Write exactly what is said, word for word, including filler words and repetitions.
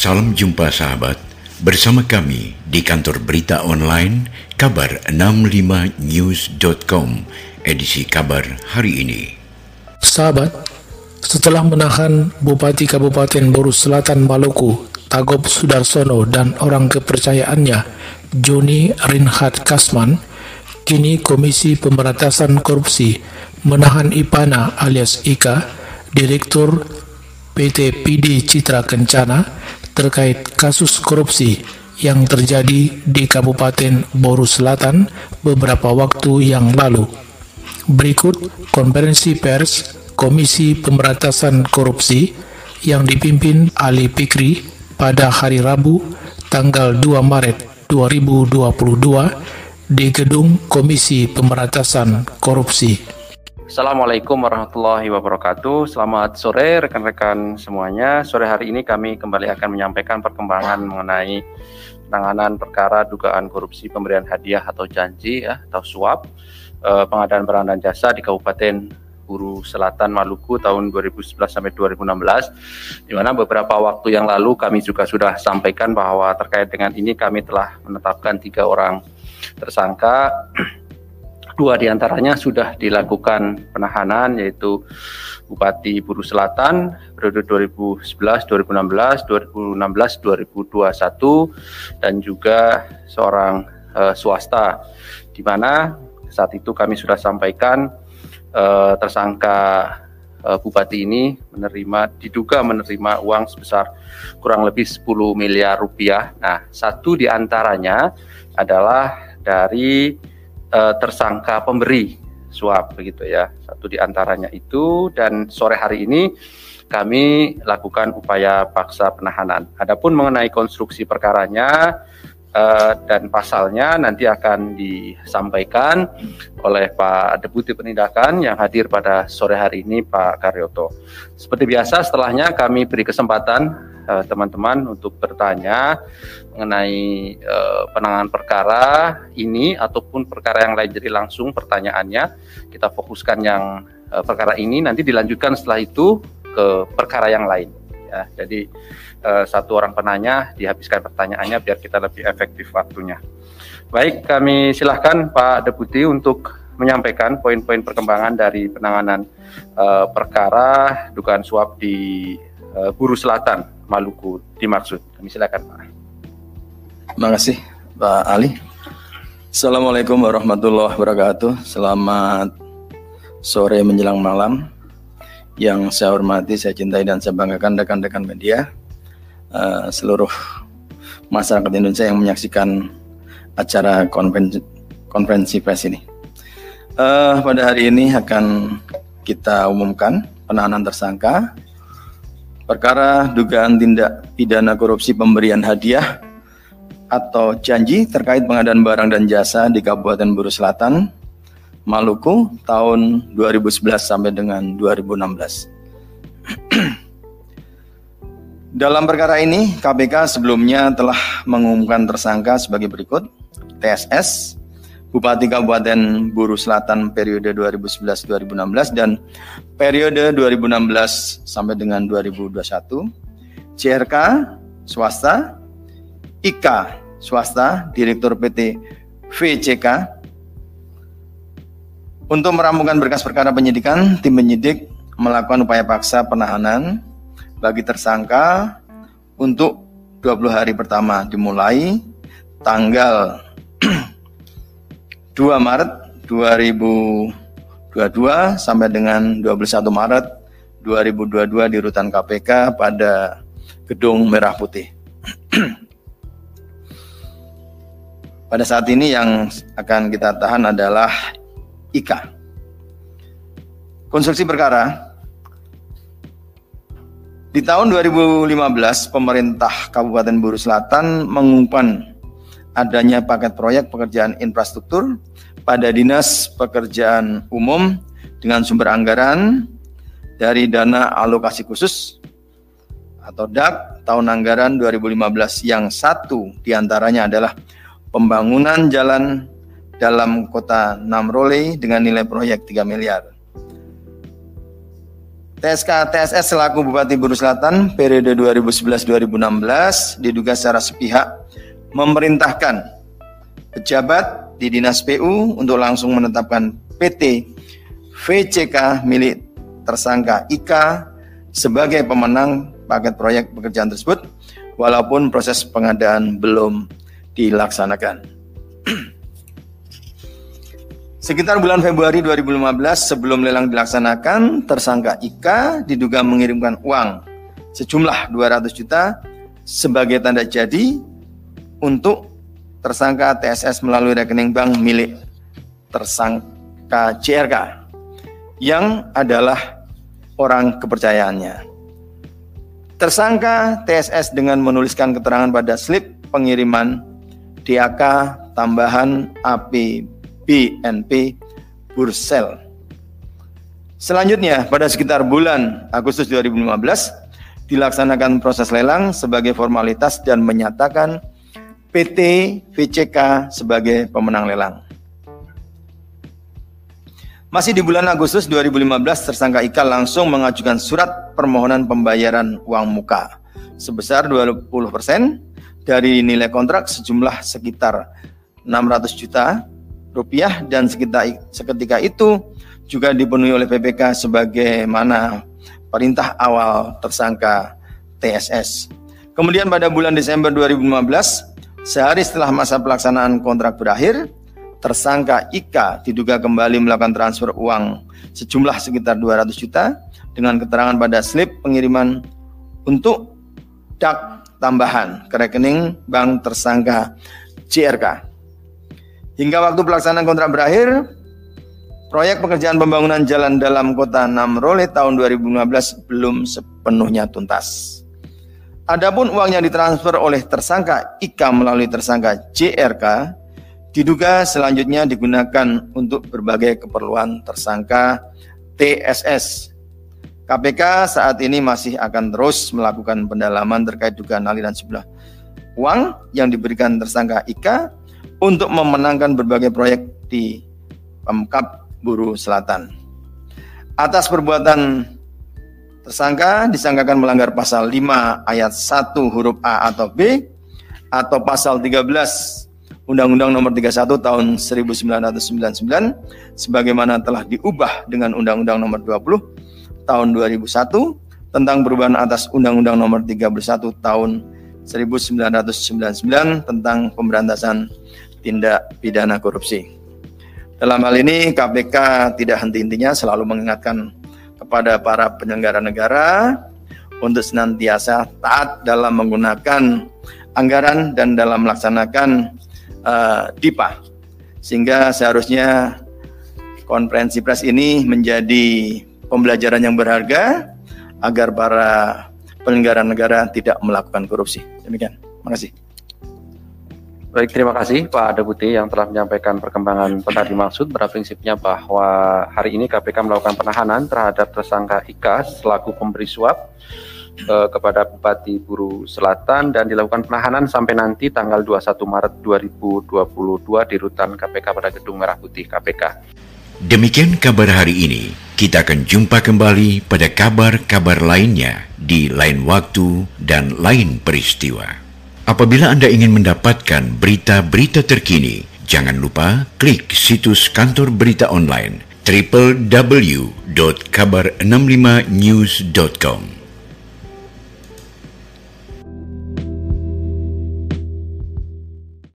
Salam jumpa sahabat, bersama kami di kantor berita online kabar enam lima news dot com edisi kabar hari ini. Sahabat, setelah menahan Bupati Kabupaten Buru Selatan Maluku, Tagop Sudarsono dan orang kepercayaannya, Juni Rinhat Kasman, kini Komisi Pemberantasan Korupsi menahan Ipana alias Ika, Direktur P T P D Citra Kencana terkait kasus korupsi yang terjadi di Kabupaten Buru Selatan beberapa waktu yang lalu. Berikut konferensi pers Komisi Pemberantasan Korupsi yang dipimpin Ali Fikri pada hari Rabu tanggal dua Maret dua ribu dua puluh dua di gedung Komisi Pemberantasan Korupsi. Assalamualaikum warahmatullahi wabarakatuh. Selamat sore rekan-rekan semuanya. Sore hari ini kami kembali akan menyampaikan perkembangan mengenai penanganan perkara dugaan korupsi pemberian hadiah atau janji ya, atau suap eh, pengadaan barang dan jasa di Kabupaten Buru Selatan Maluku tahun dua ribu sebelas sampai dua ribu enam belas, di mana beberapa waktu yang lalu kami juga sudah sampaikan bahwa terkait dengan ini kami telah menetapkan tiga orang tersangka. Dua diantaranya sudah dilakukan penahanan, yaitu Bupati Buru Selatan periode dua ribu sebelas dua ribu enam belas, dua ribu enam belas dua ribu dua puluh satu, dan juga seorang uh, swasta, di mana saat itu kami sudah sampaikan uh, tersangka uh, Bupati ini menerima diduga menerima uang sebesar kurang lebih sepuluh miliar rupiah. Nah, satu diantaranya adalah dari tersangka pemberi suap, begitu ya, satu diantaranya itu. Dan sore hari ini kami lakukan upaya paksa penahanan. Adapun mengenai konstruksi perkaranya uh, dan pasalnya nanti akan disampaikan oleh Pak Deputi Penindakan yang hadir pada sore hari ini, Pak Karyoto. Seperti biasa, setelahnya kami beri kesempatan teman-teman untuk bertanya mengenai uh, penanganan perkara ini ataupun perkara yang lain. Jadi langsung pertanyaannya kita fokuskan yang uh, perkara ini, nanti dilanjutkan setelah itu ke perkara yang lain ya. Jadi uh, satu orang penanya dihabiskan pertanyaannya biar kita lebih efektif waktunya. Baik, kami silahkan Pak Deputi untuk menyampaikan poin-poin perkembangan dari penanganan uh, perkara dugaan suap di uh, Buru Selatan Maluku dimaksud. Kami silakan, Pak. Terima kasih, Pak Ali. Assalamualaikum warahmatullahi wabarakatuh. Selamat sore menjelang malam. Yang saya hormati, saya cintai dan saya banggakan rekan-rekan media, uh, seluruh masyarakat Indonesia yang menyaksikan acara konferensi, konferensi pers ini. Uh, pada hari ini akan kita umumkan penahanan tersangka perkara dugaan tindak pidana korupsi pemberian hadiah atau janji terkait pengadaan barang dan jasa di Kabupaten Buru Selatan, Maluku tahun dua ribu sebelas sampai dengan dua ribu enam belas. Dalam perkara ini, K P K sebelumnya telah mengumumkan tersangka sebagai berikut: T S S, Bupati Kabupaten Buru Selatan periode dua ribu sebelas dua ribu enam belas dan periode dua ribu enam belas sampai dengan dua ribu dua puluh satu, C R K swasta, Ika swasta, Direktur P T V C K. Untuk merampungkan berkas perkara penyidikan, tim penyidik melakukan upaya paksa penahanan bagi tersangka untuk dua puluh hari pertama dimulai tanggal dua Maret dua ribu dua puluh dua sampai dengan dua puluh satu Maret dua ribu dua puluh dua di Rutan K P K pada Gedung Merah Putih. Pada saat ini yang akan kita tahan adalah Ika. Konstruksi perkara. Di tahun dua ribu lima belas, pemerintah Kabupaten Buru Selatan mengumumkan adanya paket proyek pekerjaan infrastruktur pada Dinas Pekerjaan Umum dengan sumber anggaran dari Dana Alokasi Khusus atau D A K tahun anggaran dua ribu lima belas, yang satu diantaranya adalah pembangunan jalan dalam kota Namrole dengan nilai proyek tiga miliar. T S K T S S selaku Bupati Buru Selatan periode dua ribu sebelas dua ribu enam belas diduga secara sepihak memerintahkan pejabat di Dinas P U untuk langsung menetapkan P T V C K milik tersangka Ika sebagai pemenang paket proyek pekerjaan tersebut, walaupun proses pengadaan belum dilaksanakan. Sekitar bulan Februari dua ribu lima belas, sebelum lelang dilaksanakan, tersangka Ika diduga mengirimkan uang sejumlah dua ratus juta sebagai tanda jadi untuk tersangka T S S melalui rekening bank milik tersangka J R K yang adalah orang kepercayaannya. Tersangka T S S dengan menuliskan keterangan pada slip pengiriman D A K tambahan A P B B N P Bursel. Selanjutnya, pada sekitar bulan Agustus dua ribu lima belas dilaksanakan proses lelang sebagai formalitas dan menyatakan P T V C K sebagai pemenang lelang. Masih di bulan Agustus dua ribu lima belas, tersangka Ika langsung mengajukan surat permohonan pembayaran uang muka sebesar dua puluh persen dari nilai kontrak sejumlah sekitar enam ratus juta rupiah, dan seketika itu juga dipenuhi oleh P P K sebagaimana perintah awal tersangka T S S. Kemudian pada bulan Desember dua ribu lima belas, sehari setelah masa pelaksanaan kontrak berakhir, tersangka Ika diduga kembali melakukan transfer uang sejumlah sekitar dua ratus juta dengan keterangan pada slip pengiriman untuk D A K tambahan ke rekening bank tersangka J R K. Hingga waktu pelaksanaan kontrak berakhir, proyek pekerjaan pembangunan jalan dalam kota Namrole tahun dua ribu lima belas belum sepenuhnya tuntas. Adapun uang yang ditransfer oleh tersangka Ika melalui tersangka J R K diduga selanjutnya digunakan untuk berbagai keperluan tersangka T S S. K P K saat ini masih akan terus melakukan pendalaman terkait dugaan aliran sejumlah uang yang diberikan tersangka Ika untuk memenangkan berbagai proyek di Pemkab Buru Selatan. Atas perbuatan tersangka disangkakan melanggar pasal lima ayat satu huruf A atau B atau pasal tiga belas Undang-Undang Nomor tiga puluh satu tahun seribu sembilan ratus sembilan puluh sembilan sebagaimana telah diubah dengan Undang-Undang Nomor dua puluh tahun dua ribu satu tentang perubahan atas Undang-Undang Nomor tiga puluh satu tahun seribu sembilan ratus sembilan puluh sembilan tentang pemberantasan tindak pidana korupsi. Dalam hal ini K P K tidak henti-hentinya selalu mengingatkan kepada para penyelenggara negara untuk senantiasa taat dalam menggunakan anggaran dan dalam melaksanakan uh, D I P A. Sehingga seharusnya konferensi pers ini menjadi pembelajaran yang berharga agar para penyelenggara negara tidak melakukan korupsi. Demikian. Terima kasih. Baik, terima kasih Pak Deputi yang telah menyampaikan perkembangan tadi maksud. Pada prinsipnya bahwa hari ini K P K melakukan penahanan terhadap tersangka Ika selaku pemberi suap eh, kepada Bupati Buru Selatan dan dilakukan penahanan sampai nanti tanggal dua puluh satu Maret dua ribu dua puluh dua di Rutan K P K pada Gedung Merah Putih K P K. Demikian kabar hari ini. Kita akan jumpa kembali pada kabar-kabar lainnya di lain waktu dan lain peristiwa. Apabila Anda ingin mendapatkan berita-berita terkini, jangan lupa klik situs kantor berita online double-u double-u double-u titik kabar enam lima news titik com.